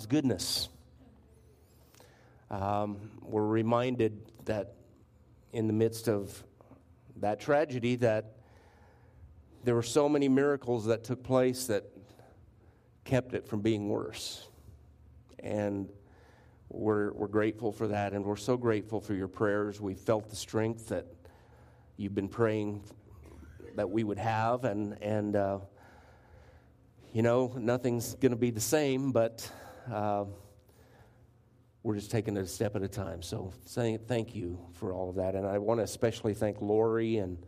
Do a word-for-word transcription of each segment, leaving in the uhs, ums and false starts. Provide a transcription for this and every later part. God's goodness. Um, we're reminded that in the midst of that tragedy that there were so many miracles that took place that kept it from being worse. And we're we're grateful for that, and we're so grateful for your prayers. We felt the strength that you've been praying that we would have, and, and uh, you know, nothing's going to be the same, but uh, we're just taking it a step at a time. So thank you for all of that. And I want to especially thank Lori, and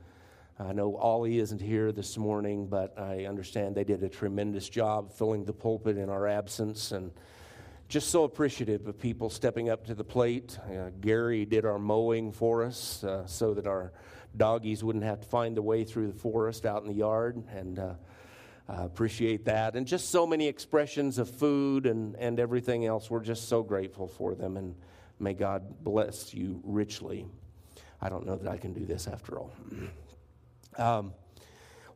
I know Ollie isn't here this morning, but I understand they did a tremendous job filling the pulpit in our absence, and just so appreciative of people stepping up to the plate. Uh, Gary did our mowing for us uh, so that our doggies wouldn't have to find the way through the forest out in the yard, and uh, uh, appreciate that. And just so many expressions of food and, and everything else. We're just so grateful for them, and may God bless you richly. I don't know that I can do this after all. Um,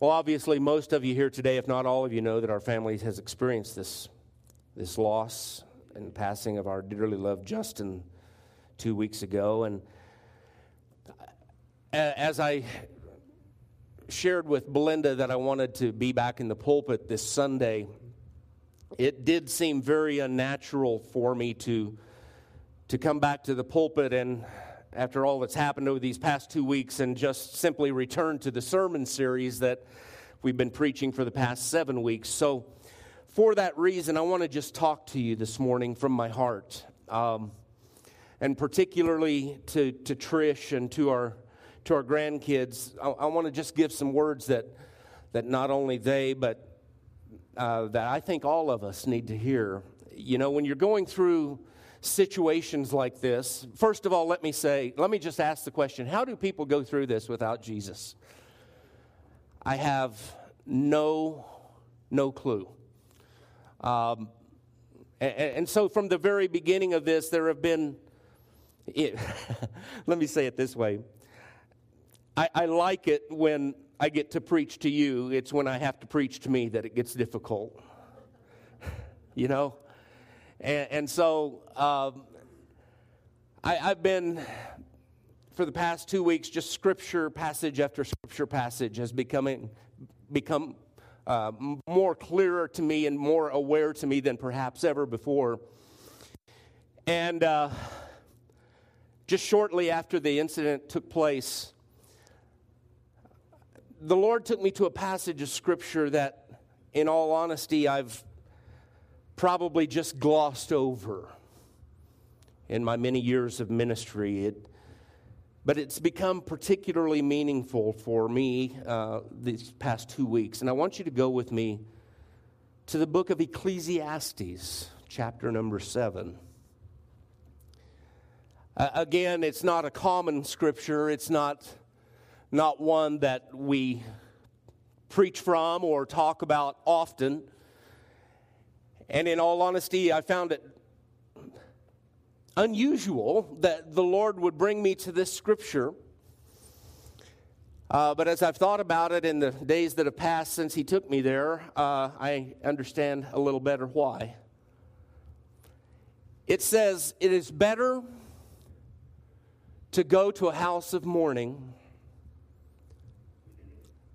well, obviously, most of you here today, if not all of you, know that our family has experienced this this loss and passing of our dearly loved Justin two weeks ago. And as I shared with Belinda that I wanted to be back in the pulpit this Sunday, it did seem very unnatural for me to to come back to the pulpit and, after all that's happened over these past two weeks, and just simply return to the sermon series that we've been preaching for the past seven weeks. So for that reason, I want to just talk to you this morning from my heart, um, and particularly to, to Trish and to our to our grandkids. I, I want to just give some words that that not only they, but uh, that I think all of us need to hear. You know, when you're going through situations like this, first of all, let me say, let me just ask the question, how do people go through this without Jesus? I have no, no clue. Um, and, and so from the very beginning of this, there have been, it, let me say it this way. I, I like it when I get to preach to you. It's when I have to preach to me that it gets difficult, you know? And, and so um, I, I've been, for the past two weeks, just scripture passage after scripture passage has becoming, become uh, more clearer to me and more aware to me than perhaps ever before. And uh, just shortly after the incident took place, the Lord took me to a passage of scripture that, in all honesty, I've probably just glossed over in my many years of ministry. It, but it's become particularly meaningful for me uh, these past two weeks. And I want you to go with me to the book of Ecclesiastes, chapter number seven. Uh, again, it's not a common scripture. It's not, not one that we preach from or talk about often. And in all honesty, I found it unusual that the Lord would bring me to this scripture. Uh, but as I've thought about it in the days that have passed since He took me there, uh, I understand a little better why. It says, "It is better to go to a house of mourning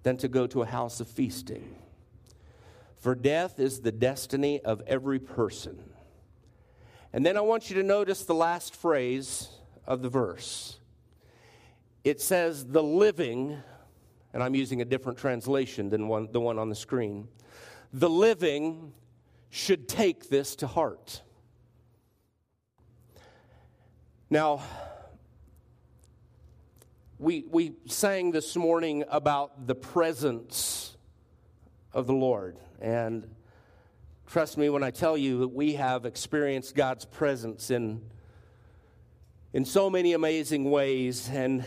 than to go to a house of feasting. For death is the destiny of every person." And then I want you to notice the last phrase of the verse. It says, "The living," and I'm using a different translation than one, the one on the screen, "the living should take this to heart." Now, we we sang this morning about the presence of the Lord. And trust me when I tell you that we have experienced God's presence in in so many amazing ways. And,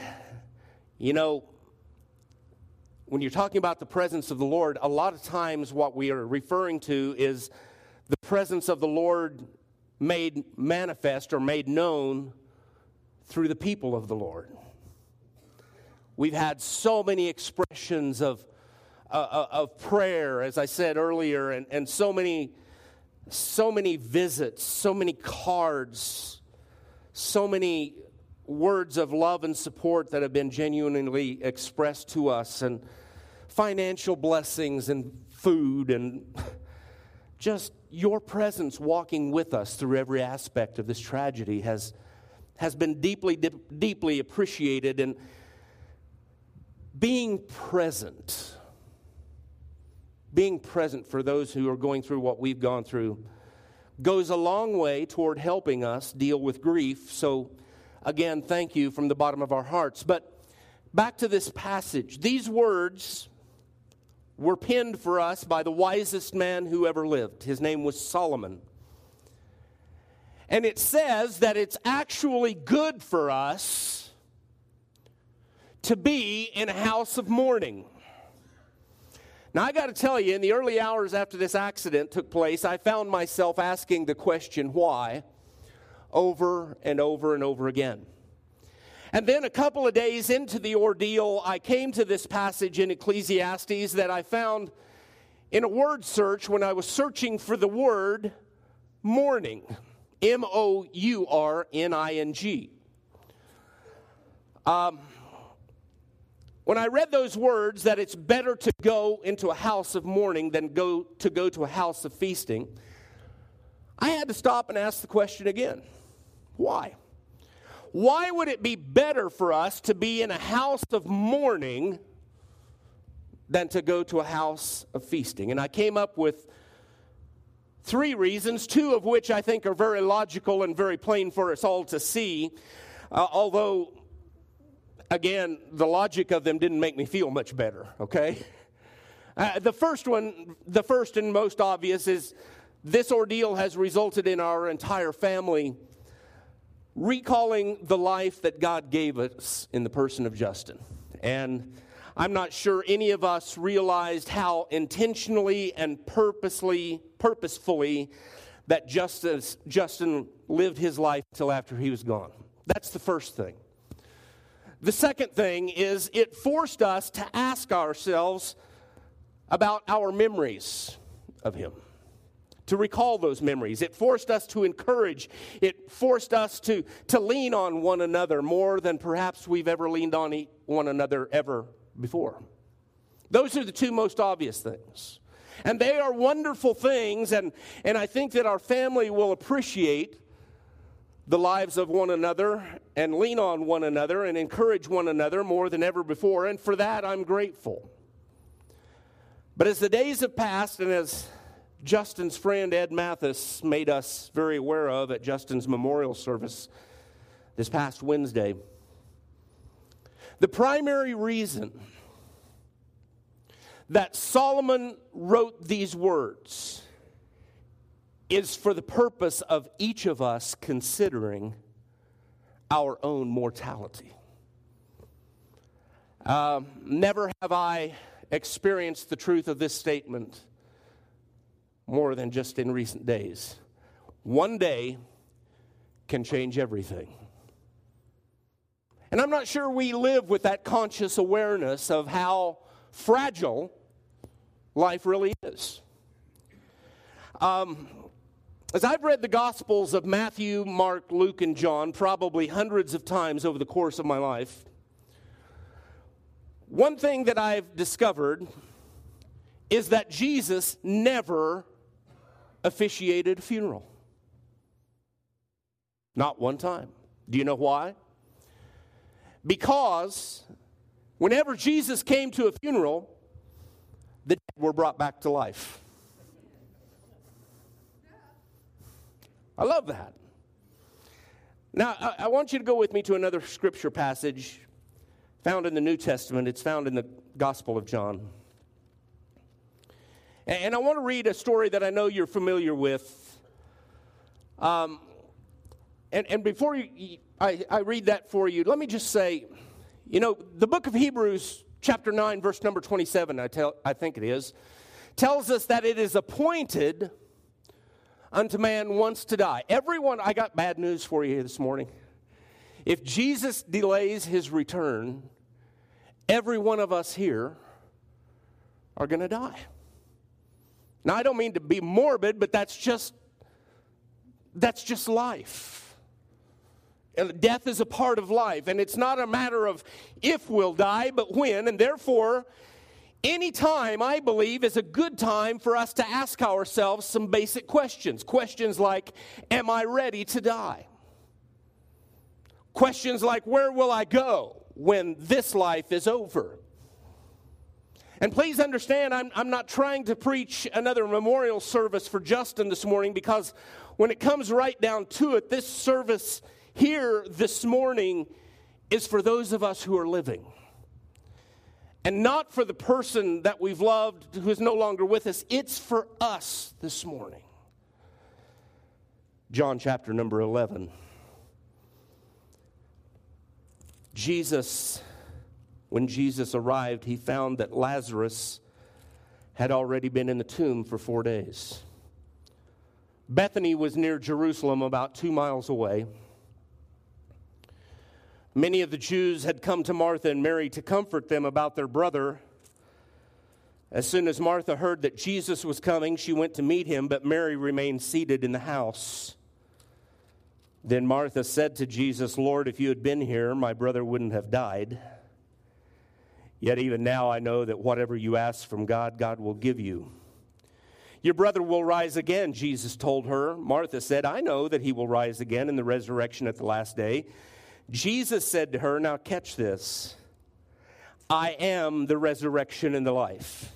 you know, when you're talking about the presence of the Lord, a lot of times what we are referring to is the presence of the Lord made manifest or made known through the people of the Lord. We've had so many expressions of Uh, of prayer, as I said earlier, and, and so many so many visits, so many cards, so many words of love and support that have been genuinely expressed to us, and financial blessings and food and just your presence walking with us through every aspect of this tragedy has has been deeply, dip, deeply appreciated. And being present, being present for those who are going through what we've gone through goes a long way toward helping us deal with grief. So again, thank you from the bottom of our hearts. But back to this passage. These words were penned for us by the wisest man who ever lived. His name was Solomon. And it says that it's actually good for us to be in a house of mourning. Now, I got to tell you, in the early hours after this accident took place, I found myself asking the question, why, over and over and over again. And then a couple of days into the ordeal, I came to this passage in Ecclesiastes that I found in a word search when I was searching for the word mourning, M O U R N I N G. Um, when I read those words that it's better to go into a house of mourning than go to go to a house of feasting, I had to stop and ask the question again. Why? Why would it be better for us to be in a house of mourning than to go to a house of feasting? And I came up with three reasons, two of which I think are very logical and very plain for us all to see, uh, although, again, the logic of them didn't make me feel much better, okay? Uh, the first one, the first and most obvious is this ordeal has resulted in our entire family recalling the life that God gave us in the person of Justin. And I'm not sure any of us realized how intentionally and purposely, purposefully that Justice, Justin lived his life till after he was gone. That's the first thing. The second thing is it forced us to ask ourselves about our memories of him, to recall those memories. It forced us to encourage. It forced us to, to lean on one another more than perhaps we've ever leaned on one another ever before. Those are the two most obvious things. And they are wonderful things, and, and I think that our family will appreciate the lives of one another and lean on one another and encourage one another more than ever before. And for that, I'm grateful. But as the days have passed and as Justin's friend Ed Mathis made us very aware of at Justin's memorial service this past Wednesday, the primary reason that Solomon wrote these words is for the purpose of each of us considering our own mortality. Um, never have I experienced the truth of this statement more than just in recent days. One day can change everything. And I'm not sure we live with that conscious awareness of how fragile life really is. Um, as I've read the Gospels of Matthew, Mark, Luke, and John probably hundreds of times over the course of my life, one thing that I've discovered is that Jesus never officiated a funeral. Not one time. Do you know why? Because whenever Jesus came to a funeral, the dead were brought back to life. I love that. Now, I, I want you to go with me to another scripture passage found in the New Testament. It's found in the Gospel of John. And I want to read a story that I know you're familiar with. Um, and, and before you, I, I read that for you, let me just say, you know, the book of Hebrews, chapter nine, verse number twenty-seven, I, tell, I think it is, tells us that it is appointed unto man once to die. Everyone, I got bad news for you here this morning. If Jesus delays his return, every one of us here are going to die. Now, I don't mean to be morbid, but that's just that's just life. And death is a part of life, and it's not a matter of if we'll die, but when, and therefore, any time, I believe, is a good time for us to ask ourselves some basic questions. Questions like, am I ready to die? Questions like, where will I go when this life is over? And please understand, I'm, I'm not trying to preach another memorial service for Justin this morning, because when it comes right down to it, this service here this morning is for those of us who are living. And not for the person that we've loved who is no longer with us. It's for us this morning. John chapter number eleven. Jesus... When Jesus arrived, he found that Lazarus had already been in the tomb for four days. Bethany was near Jerusalem, about two miles away. Many of the Jews had come to Martha and Mary to comfort them about their brother. As soon as Martha heard that Jesus was coming, she went to meet him, but Mary remained seated in the house. Then Martha said to Jesus, "Lord, if you had been here, my brother wouldn't have died. Yet even now I know that whatever you ask from God, God will give you. Your brother will rise again," Jesus told her. Martha said, "I know that he will rise again in the resurrection at the last day." Jesus said to her, now catch this, "I am the resurrection and the life.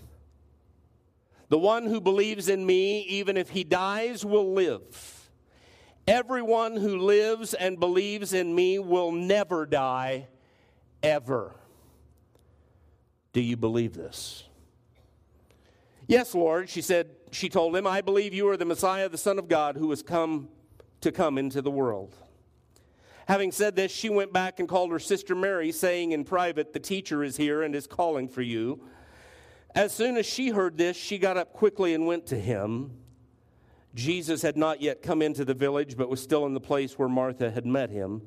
The one who believes in me, even if he dies, will live. Everyone who lives and believes in me will never die, ever. Do you believe this?" "Yes, Lord," she said. She told him, "I believe you are the Messiah, the Son of God, who was come to come into the world." Having said this, she went back and called her sister Mary, saying in private, "The teacher is here and is calling for you." As soon as she heard this, she got up quickly and went to him. Jesus had not yet come into the village, but was still in the place where Martha had met him.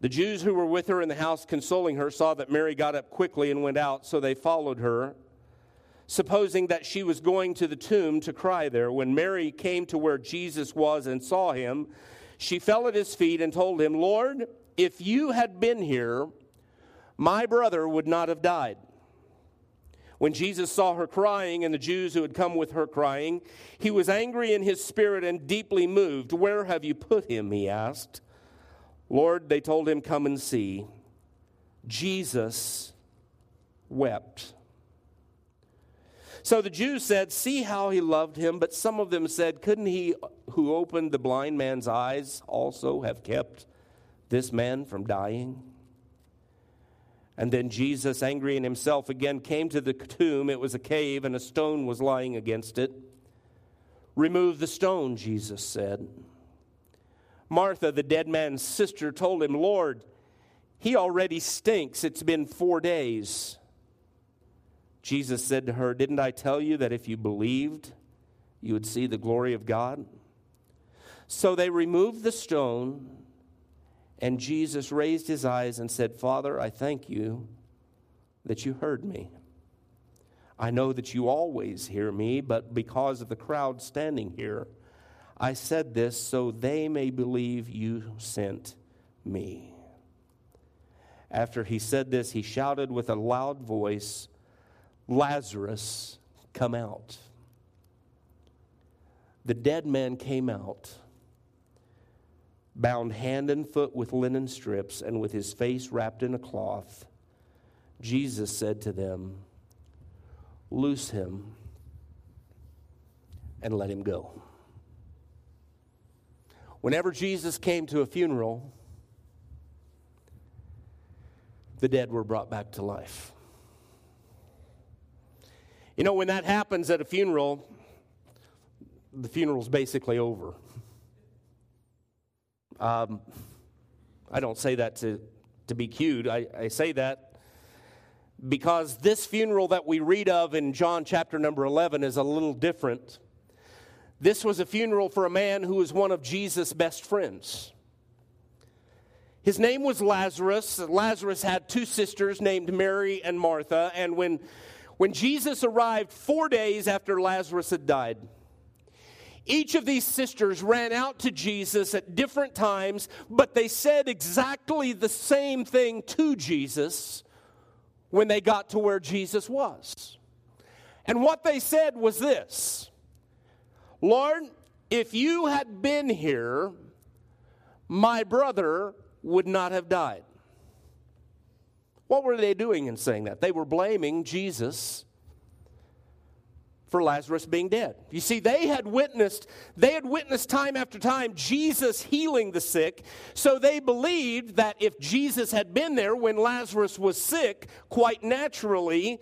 The Jews who were with her in the house consoling her saw that Mary got up quickly and went out, so they followed her, supposing that she was going to the tomb to cry there. When Mary came to where Jesus was and saw him, she fell at his feet and told him, "Lord, if you had been here, my brother would not have died." When Jesus saw her crying and the Jews who had come with her crying, he was angry in his spirit and deeply moved. "Where have you put him?" he asked. "Lord," they told him, "come and see." Jesus wept. So the Jews said, "See how he loved him." But some of them said, "Couldn't he who opened the blind man's eyes also have kept this man from dying?" And then Jesus, angry in himself again, came to the tomb. It was a cave, and a stone was lying against it. "Remove the stone," Jesus said. Martha, the dead man's sister, told him, "Lord, he already stinks. It's been four days." Jesus said to her, "Didn't I tell you that if you believed, you would see the glory of God?" So they removed the stone, and Jesus raised his eyes and said, "Father, I thank you that you heard me. I know that you always hear me, but because of the crowd standing here, I said this so they may believe you sent me." After he said this, he shouted with a loud voice, "Lazarus, come out." The dead man came out, bound hand and foot with linen strips, and with his face wrapped in a cloth. Jesus said to them, "Loose him and let him go." Whenever Jesus came to a funeral, the dead were brought back to life. You know, when that happens at a funeral, the funeral's basically over. Um, I don't say that to, to be cute. I, I say that because this funeral that we read of in John chapter number eleven is a little different. This was a funeral for a man who was one of Jesus' best friends. His name was Lazarus. Lazarus had two sisters named Mary and Martha. And when, when Jesus arrived four days after Lazarus had died, each of these sisters ran out to Jesus at different times, but they said exactly the same thing to Jesus when they got to where Jesus was. And what they said was this: "Lord, if you had been here, my brother would not have died." What were they doing in saying that? They were blaming Jesus for Lazarus being dead. You see, they had witnessed, they had witnessed time after time Jesus healing the sick, so they believed that if Jesus had been there when Lazarus was sick, quite naturally,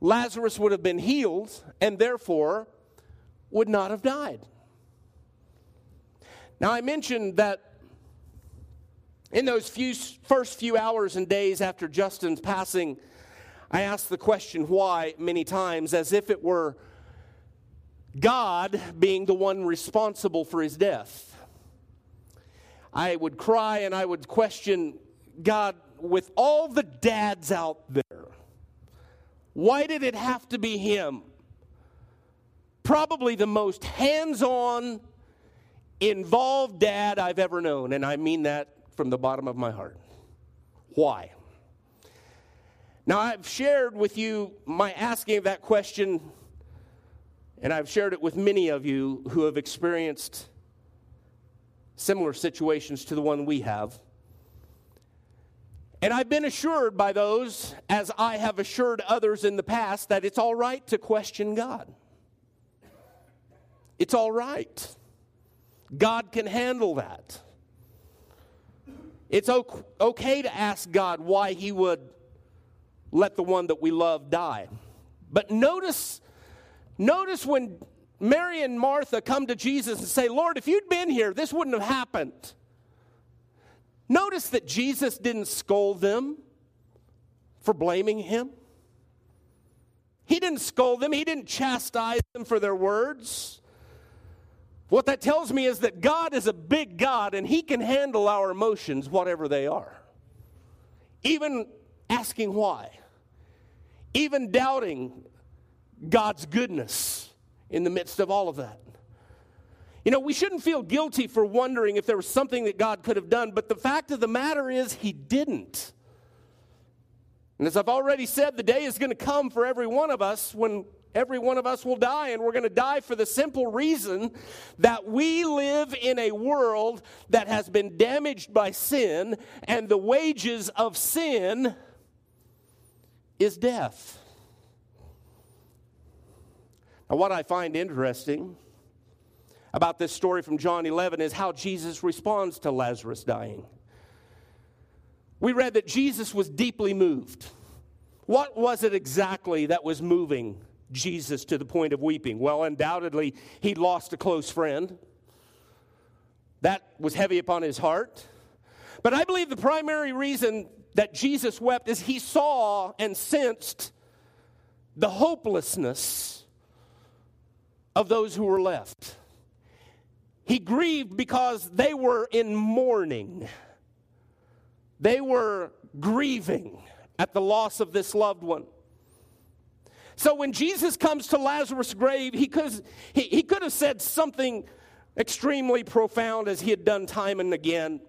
Lazarus would have been healed and therefore would not have died. Now, I mentioned that in those few first few hours and days after Justin's passing, I asked the question why many times, as if it were God being the one responsible for his death. I would cry and I would question, God, with all the dads out there, why did it have to be him? Probably the most hands-on, involved dad I've ever known, and I mean that from the bottom of my heart. Why? Now, I've shared with you my asking of that question, and I've shared it with many of you who have experienced similar situations to the one we have. And I've been assured by those, as I have assured others in the past, that it's all right to question God. It's all right. God can handle that. It's okay to ask God why he would let the one that we love die. But notice, notice when Mary and Martha come to Jesus and say, "Lord, if you'd been here, this wouldn't have happened." Notice that Jesus didn't scold them for blaming him. He didn't scold them. He didn't chastise them for their words. What that tells me is that God is a big God, and he can handle our emotions, whatever they are. Even asking why, even doubting God's goodness in the midst of all of that. You know, we shouldn't feel guilty for wondering if there was something that God could have done, but the fact of the matter is he didn't. And as I've already said, the day is going to come for every one of us when every one of us will die, and we're going to die for the simple reason that we live in a world that has been damaged by sin, and the wages of sin is death. Now, what I find interesting about this story from John eleven is how Jesus responds to Lazarus dying. We read that Jesus was deeply moved. What was it exactly that was moving Jesus to the point of weeping? Well, undoubtedly, he lost a close friend. That was heavy upon his heart. But I believe the primary reason that Jesus wept is he saw and sensed the hopelessness of those who were left. He grieved because they were in mourning. They were grieving at the loss of this loved one. So when Jesus comes to Lazarus' grave, he could, he, he could have said something extremely profound, as he had done time and again.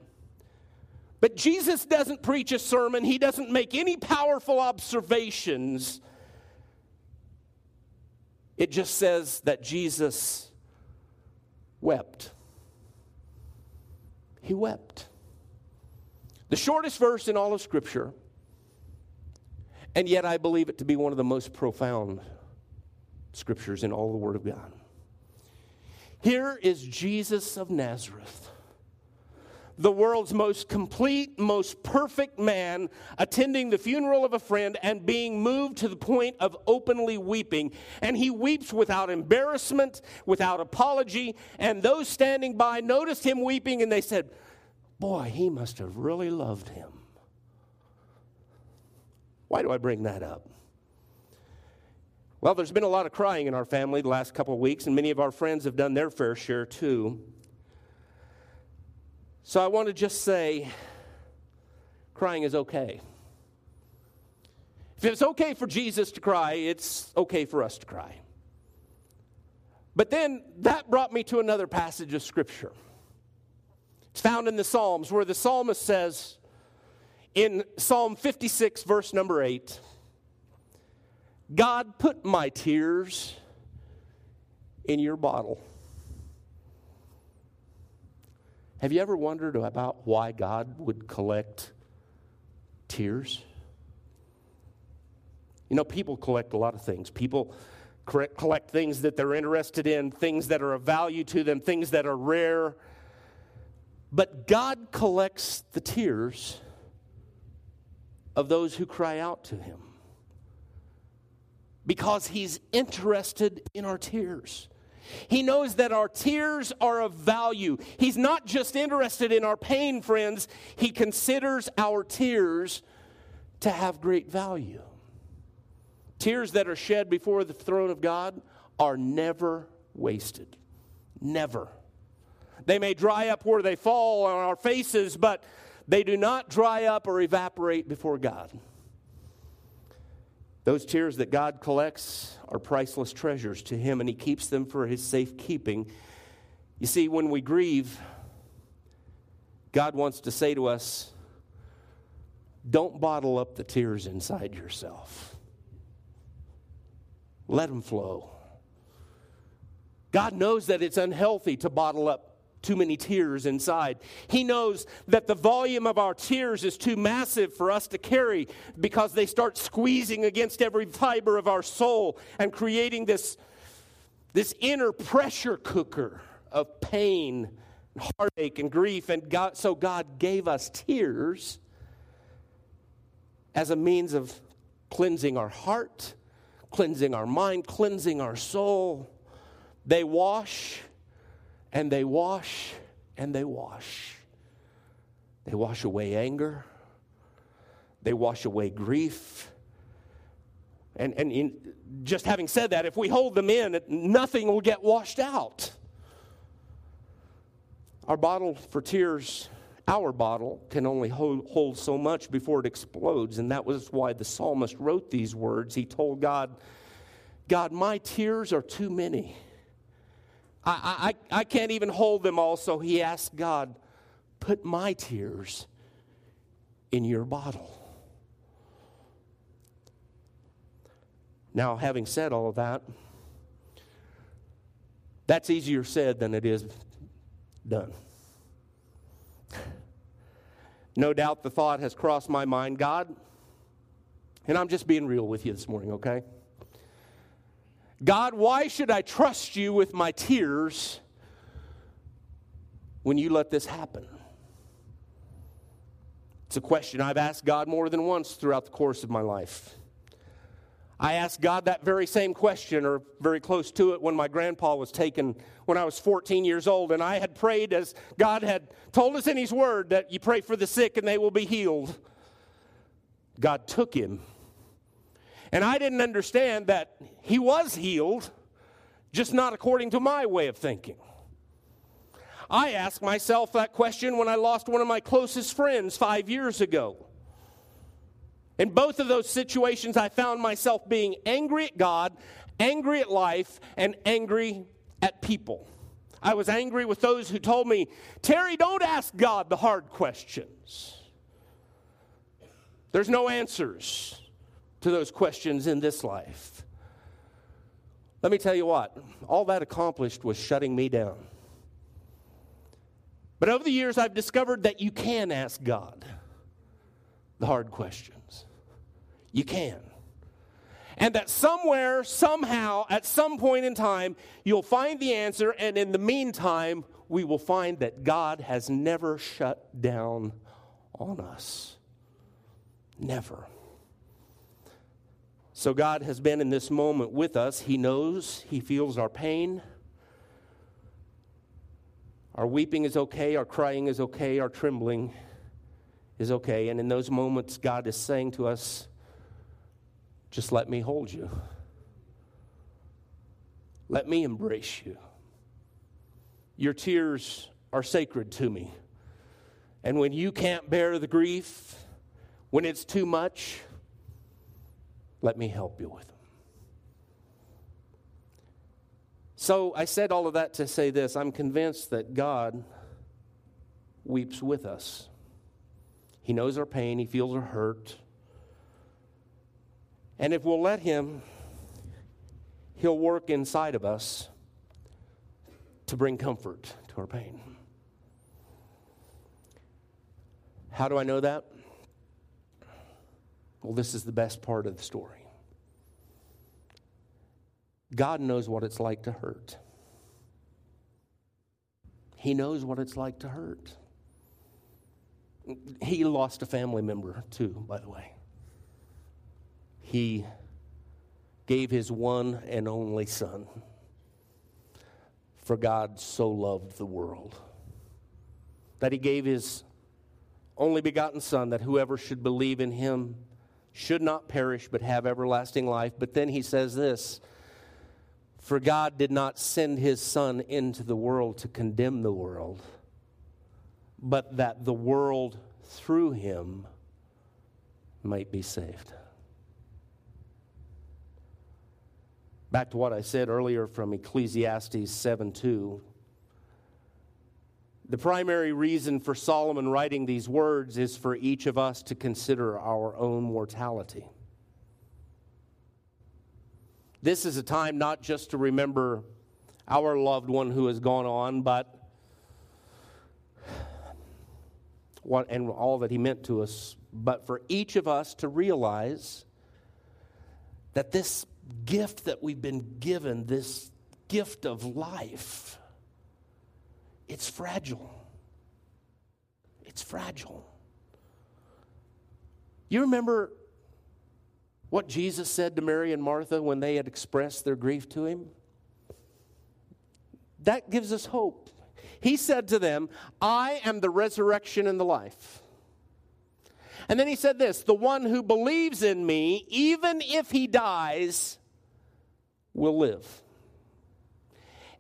But Jesus doesn't preach a sermon. He doesn't make any powerful observations. It just says that Jesus wept. He wept. The shortest verse in all of Scripture. And yet I believe it to be one of the most profound scriptures in all the Word of God. Here is Jesus of Nazareth, the world's most complete, most perfect man, attending the funeral of a friend and being moved to the point of openly weeping. And he weeps without embarrassment, without apology. And those standing by noticed him weeping, and they said, "Boy, he must have really loved him." Why do I bring that up? Well, there's been a lot of crying in our family the last couple of weeks, and many of our friends have done their fair share too. So I want to just say, crying is okay. If it's okay for Jesus to cry, it's okay for us to cry. But then that brought me to another passage of Scripture. It's found in the Psalms, where the psalmist says in Psalm fifty-six, verse number eight, God put my tears in your bottle. Have you ever wondered about why God would collect tears? You know, people collect a lot of things. People collect things that they're interested in, things that are of value to them, things that are rare. But God collects the tears of those who cry out to Him, because He's interested in our tears. He knows that our tears are of value. He's not just interested in our pain, friends. He considers our tears to have great value. Tears that are shed before the throne of God are never wasted. Never. They may dry up where they fall on our faces, but they do not dry up or evaporate before God. Those tears that God collects are priceless treasures to Him, and He keeps them for His safekeeping. You see, when we grieve, God wants to say to us, don't bottle up the tears inside yourself. Let them flow. God knows that it's unhealthy to bottle up too many tears inside. He knows that the volume of our tears is too massive for us to carry, because they start squeezing against every fiber of our soul and creating this, this inner pressure cooker of pain, heartache, and grief. And God, so God gave us tears as a means of cleansing our heart, cleansing our mind, cleansing our soul. They wash, and they wash, and they wash. They wash away anger. They wash away grief. And, and in, just having said that, if we hold them in, nothing will get washed out. Our bottle for tears, our bottle, can only hold, hold so much before it explodes. And that was why the psalmist wrote these words. He told God, God, my tears are too many. I, I, I can't even hold them all. So he asked God, put my tears in your bottle. Now, having said all of that, that's easier said than it is done. No doubt the thought has crossed my mind, God, and I'm just being real with you this morning, okay? God, why should I trust you with my tears when you let this happen? It's a question I've asked God more than once throughout the course of my life. I asked God that very same question, or very close to it, when my grandpa was taken when I was fourteen years old. And I had prayed, as God had told us in His Word, that you pray for the sick and they will be healed. God took him. And I didn't understand that he was healed, just not according to my way of thinking. I asked myself that question when I lost one of my closest friends five years ago. In both of those situations, I found myself being angry at God, angry at life, and angry at people. I was angry with those who told me, Terry, don't ask God the hard questions. There's no answers to those questions in this life. Let me tell you what, all that accomplished was shutting me down. But over the years, I've discovered that you can ask God the hard questions. You can. And that somewhere, somehow, at some point in time, you'll find the answer. And in the meantime, we will find that God has never shut down on us. Never. So God has been in this moment with us. He knows. He feels our pain. Our weeping is okay. Our crying is okay. Our trembling is okay. And in those moments, God is saying to us, just let me hold you. Let me embrace you. Your tears are sacred to me. And when you can't bear the grief, when it's too much, Let me help you with them. So I said all of that to say this. I'm convinced that God weeps with us. He knows our pain. He feels our hurt. And if we'll let him, he'll work inside of us to bring comfort to our pain. How do I know that? Well, this is the best part of the story. God knows what it's like to hurt. He knows what it's like to hurt. He lost a family member too, by the way. He gave his one and only son. For God so loved the world that he gave his only begotten son, that whoever should believe in him should not perish but have everlasting life. But then he says this, for God did not send his son into the world to condemn the world, but that the world through him might be saved. Back to what I said earlier from Ecclesiastes seven two. The primary reason for Solomon writing these words is for each of us to consider our own mortality. This is a time not just to remember our loved one who has gone on, but what and all that he meant to us, but for each of us to realize that this gift that we've been given, this gift of life, it's fragile. It's fragile. You remember what Jesus said to Mary and Martha when they had expressed their grief to him? That gives us hope. He said to them, I am the resurrection and the life. And then he said this, the one who believes in me, even if he dies, will live.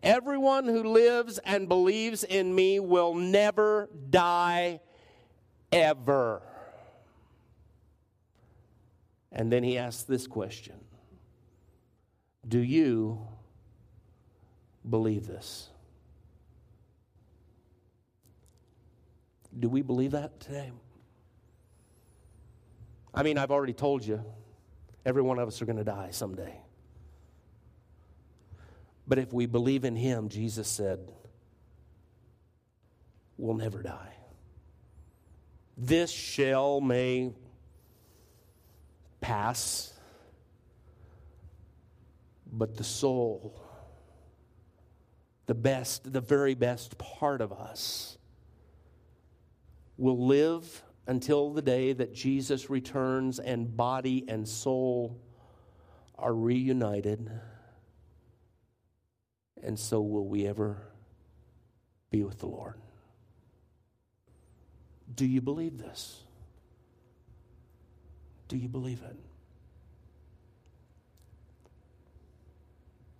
Everyone who lives and believes in me will never die ever. And then he asked this question, do you believe this? Do we believe that today? I mean, I've already told you, every one of us are going to die someday. But if we believe in him, Jesus said, we'll never die. This shell may pass, but the soul, the best, the very best part of us, will live until the day that Jesus returns and body and soul are reunited. And so will we ever be with the Lord. Do you believe this? Do you believe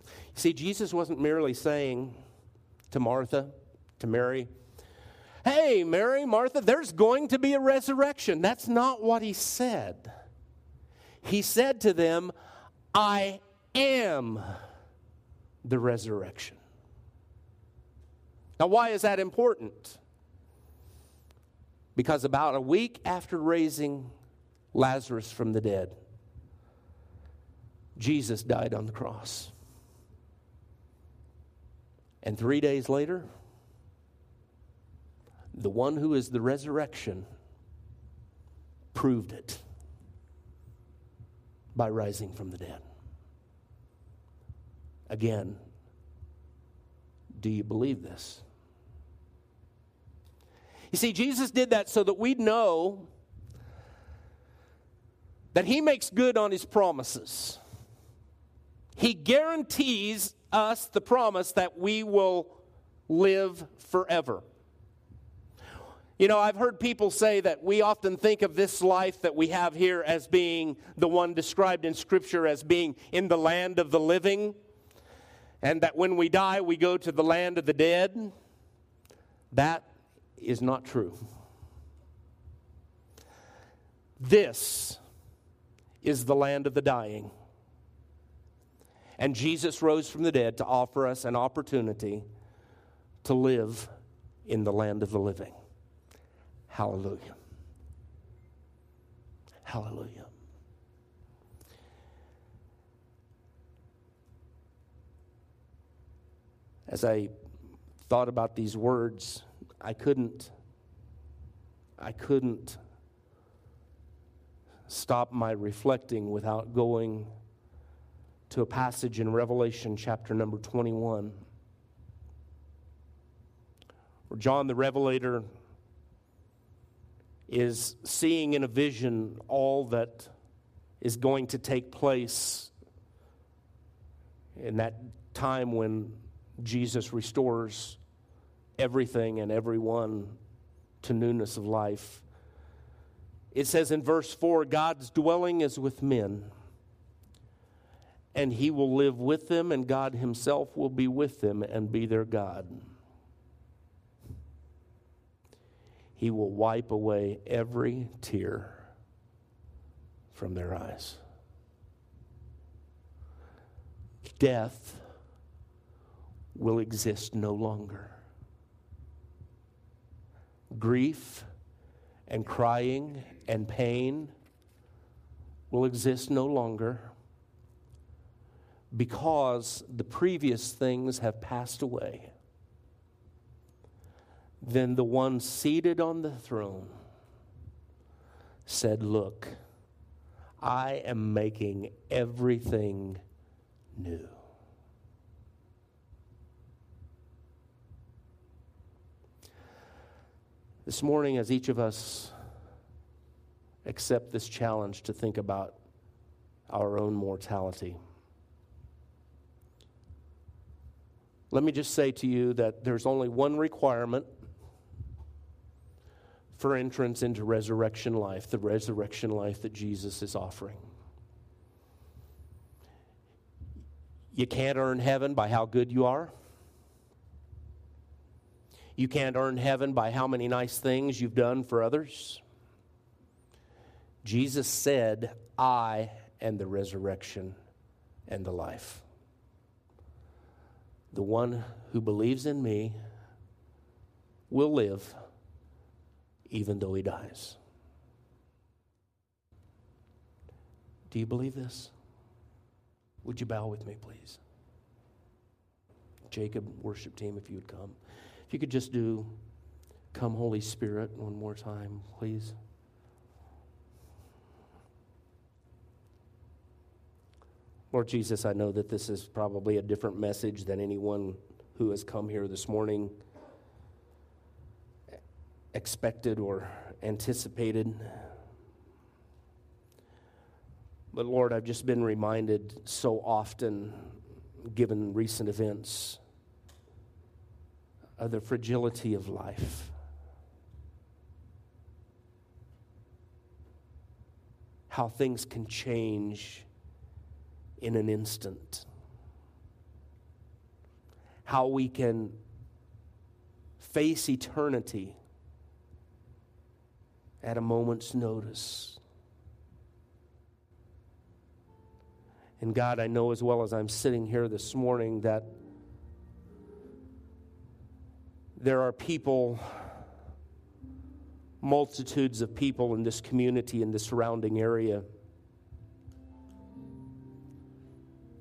it? See, Jesus wasn't merely saying to Martha, to Mary, hey, Mary, Martha, there's going to be a resurrection. That's not what he said. He said to them, I am the resurrection. Now, why is that important? Because about a week after raising Lazarus from the dead, Jesus died on the cross. And three days later, the one who is the resurrection proved it by rising from the dead. Again, do you believe this? You see, Jesus did that so that we'd know that he makes good on his promises. He guarantees us the promise that we will live forever. You know, I've heard people say that we often think of this life that we have here as being the one described in Scripture as being in the land of the living, and that when we die, we go to the land of the dead. That is not true. This is the land of the dying. And Jesus rose from the dead to offer us an opportunity to live in the land of the living. Hallelujah. Hallelujah. As I thought about these words, I couldn't, I couldn't stop my reflecting without going to a passage in Revelation chapter number twenty-one, where John the Revelator is seeing in a vision all that is going to take place in that time when Jesus restores everything and everyone to newness of life. It says in verse four, God's dwelling is with men, and he will live with them, and God himself will be with them and be their God. He will wipe away every tear from their eyes. Death will exist no longer. Grief and crying and pain will exist no longer, because the previous things have passed away. Then the one seated on the throne said, "Look, I am making everything new." This morning, as each of us accept this challenge to think about our own mortality, let me just say to you that there's only one requirement for entrance into resurrection life, the resurrection life that Jesus is offering. You can't earn heaven by how good you are. You can't earn heaven by how many nice things you've done for others. Jesus said, "I am the resurrection and the life. The one who believes in me will live even though he dies." Do you believe this? Would you bow with me, please? Jacob, worship team, if you would come. If you could just do, "Come, Holy Spirit," one more time, please. Lord Jesus, I know that this is probably a different message than anyone who has come here this morning expected or anticipated. But Lord, I've just been reminded so often, given recent events, of the fragility of life. How things can change in an instant. How we can face eternity at a moment's notice. And God, I know as well as I'm sitting here this morning that there are people, multitudes of people in this community, in the surrounding area,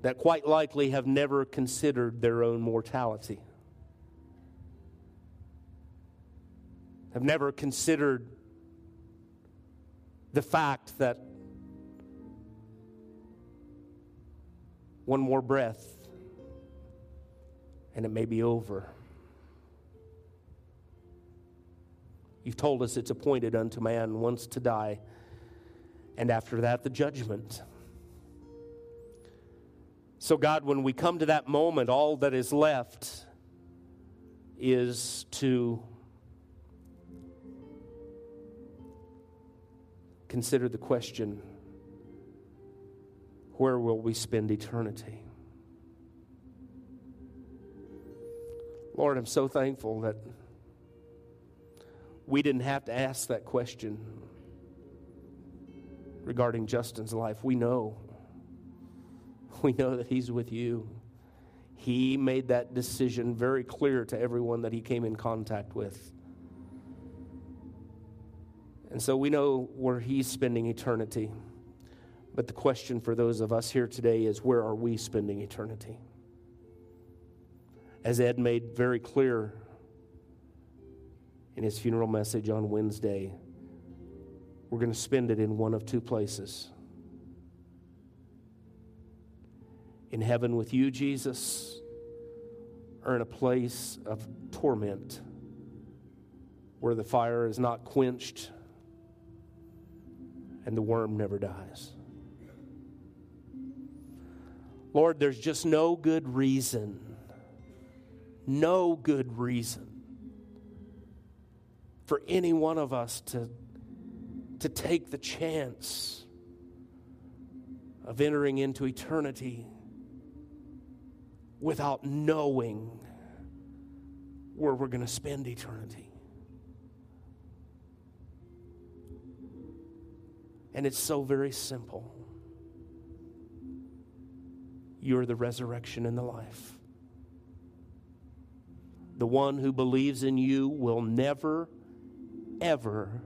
that quite likely have never considered their own mortality, have never considered the fact that one more breath and it may be over. You've told us it's appointed unto man once to die, and after that, the judgment. So, God, when we come to that moment, all that is left is to consider the question, where will we spend eternity? Lord, I'm so thankful that we didn't have to ask that question. regarding Justin's life. We know. We know that he's with you. He made that decision very clear to everyone that he came in contact with. And so we know where he's spending eternity. But the question for those of us here today is, where are we spending eternity? As Ed made very clear in his funeral message on Wednesday, we're going to spend it in one of two places. In heaven with you, Jesus, or in a place of torment where the fire is not quenched and the worm never dies. Lord, there's just no good reason, no good reason for any one of us to, to take the chance of entering into eternity without knowing where we're going to spend eternity. And it's so very simple. You're the resurrection and the life. The one who believes in you will never, ever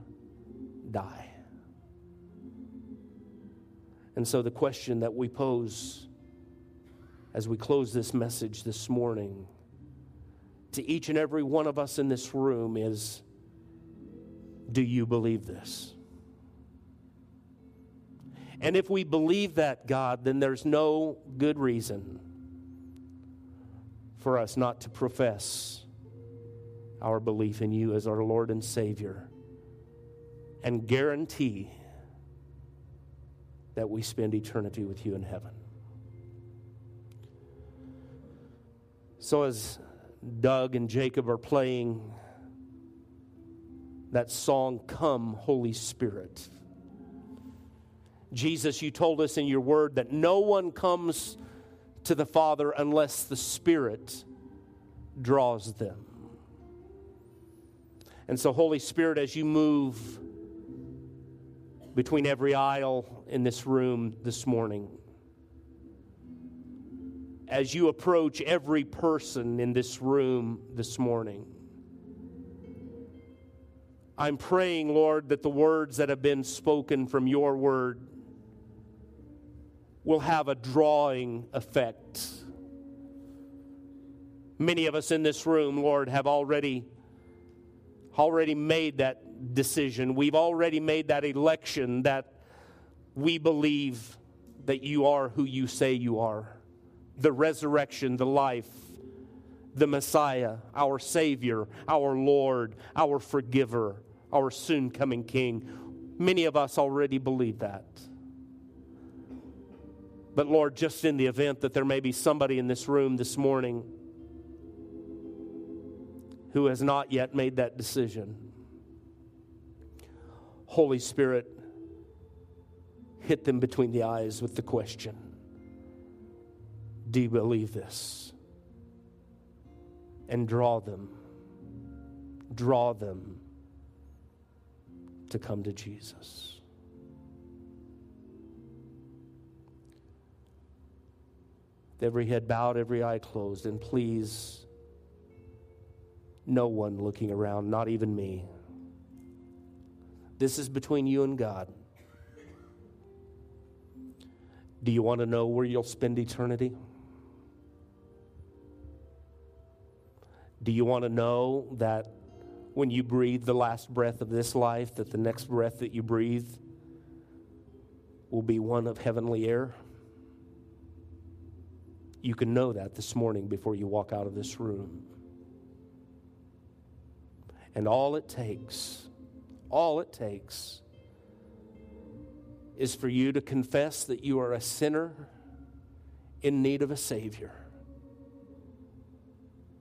die. And so the question that we pose as we close this message this morning to each and every one of us in this room is, do you believe this? And if we believe that, God, then there's no good reason for us not to profess our belief in you as our Lord and Savior and guarantee that we spend eternity with you in heaven. So as Doug and Jacob are playing that song, Come, Holy Spirit, Jesus, you told us in your word that no one comes to the Father unless the Spirit draws them. And so, Holy Spirit, as you move between every aisle in this room this morning, as you approach every person in this room this morning, I'm praying, Lord, that the words that have been spoken from your word will have a drawing effect. Many of us in this room, Lord, have already, already made that decision. We've already made that election that we believe that you are who you say you are. The resurrection, the life, the Messiah, our Savior, our Lord, our Forgiver, our soon-coming King. Many of us already believe that. But Lord, just in the event that there may be somebody in this room this morning who has not yet made that decision, Holy Spirit, hit them between the eyes with the question, do you believe this? And draw them, draw them to come to Jesus. Every head bowed, every eye closed, and please, no one looking around, not even me. This is between you and God. Do you want to know where you'll spend eternity? Do you want to know that when you breathe the last breath of this life, that the next breath that you breathe will be one of heavenly air? You can know that this morning before you walk out of this room. And all it takes, all it takes is for you to confess that you are a sinner in need of a Savior.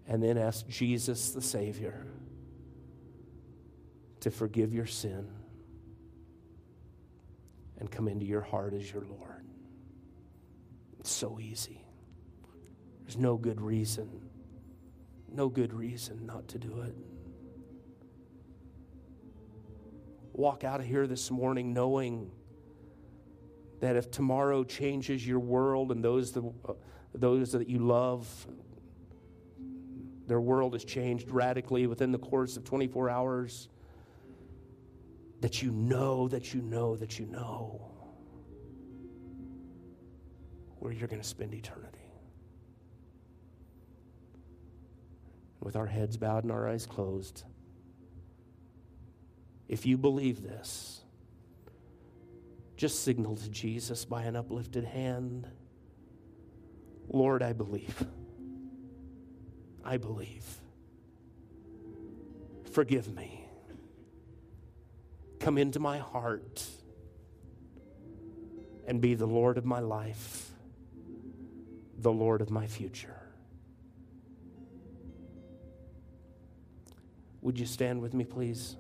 And then ask Jesus the Savior to forgive your sin and come into your heart as your Lord. It's so easy. There's no good reason, no good reason not to do it. Walk out of here this morning knowing that if tomorrow changes your world and those the, uh, those that you love, their world has changed radically within the course of twenty-four hours, that you know, that you know, that you know where you're going to spend eternity. With our heads bowed and our eyes closed, if you believe this, just signal to Jesus by an uplifted hand. Lord, I believe. I believe. Forgive me. Come into my heart and be the Lord of my life, the Lord of my future. Would you stand with me, please?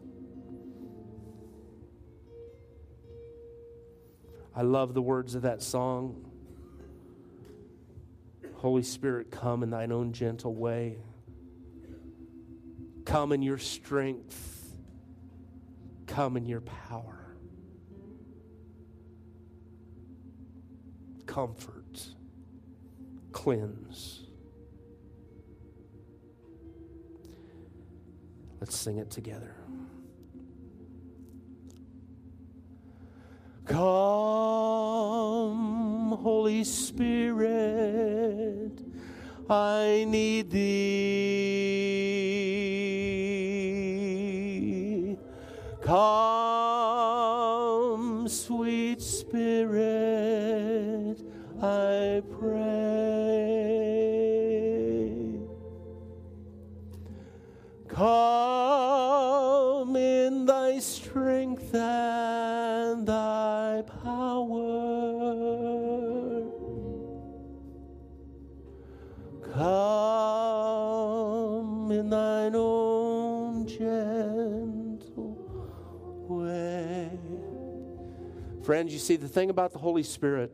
I love the words of that song. Holy Spirit, come in thine own gentle way. Come in your strength. Come in your power. Comfort. Cleanse. Let's sing it together. Come, Holy Spirit, I need thee. Come, sweet Spirit, I pray. Come in thy strength and thy power. Come in thine own gentle way. Friends, you see, the thing about the Holy Spirit,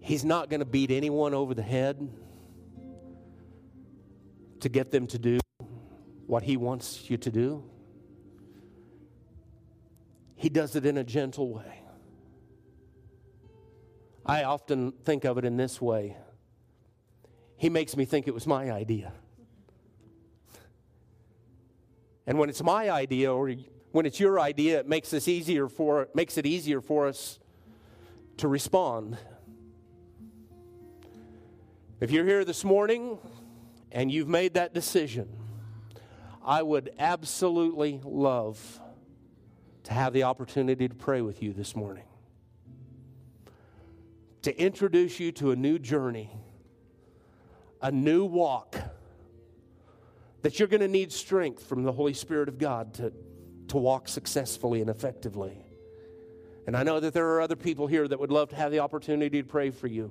he's not going to beat anyone over the head to get them to do what he wants you to do. He does it in a gentle way. I often think of it in this way. He makes me think it was my idea. And when it's my idea or when it's your idea, it makes this easier for makes it easier for us to respond. If you're here this morning and you've made that decision, I would absolutely love to have the opportunity to pray with you this morning, to introduce you to a new journey, a new walk, that you're going to need strength from the Holy Spirit of God to, to walk successfully and effectively. And I know that there are other people here that would love to have the opportunity to pray for you.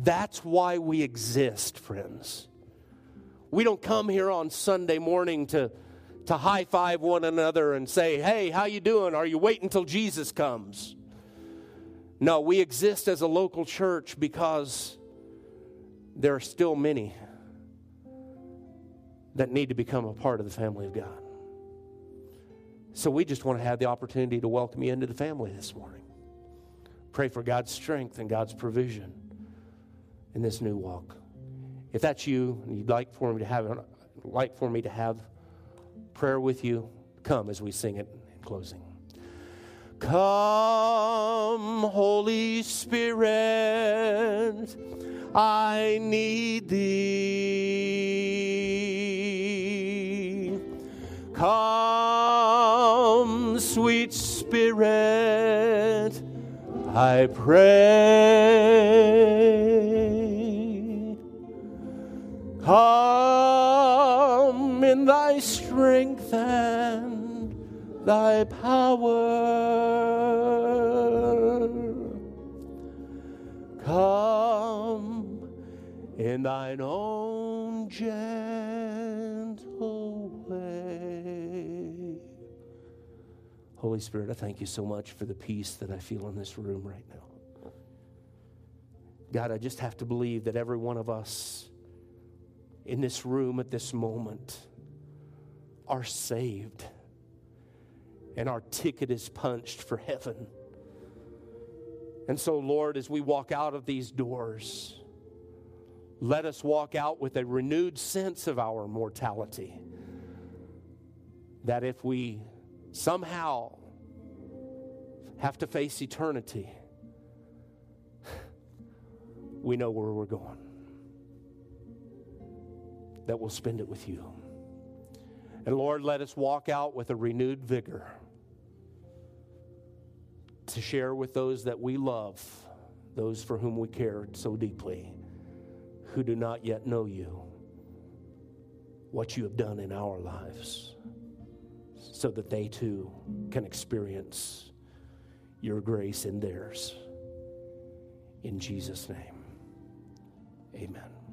That's why we exist, friends. We don't come here on Sunday morning to to high-five one another and say, hey, how you doing? Are you waiting until Jesus comes? No, we exist as a local church because there are still many that need to become a part of the family of God. So we just want to have the opportunity to welcome you into the family this morning. Pray for God's strength and God's provision in this new walk. If that's you and you'd like for me to have, like for me to have prayer with you, come as we sing it in closing. Come, Holy Spirit, I need thee. Come, sweet Spirit, I pray. Come in thy strength and thy power. Come in thine own gentle way. Holy Spirit, I thank you so much for the peace that I feel in this room right now. God, I just have to believe that every one of us in this room at this moment are saved and our ticket is punched for heaven. And so, Lord, as we walk out of these doors, let us walk out with a renewed sense of our mortality. That if we somehow have to face eternity, we know where we're going. That we'll spend it with you. And Lord, let us walk out with a renewed vigor to share with those that we love, those for whom we care so deeply, who do not yet know you, what you have done in our lives, so that they too can experience your grace in theirs. In Jesus' name, amen.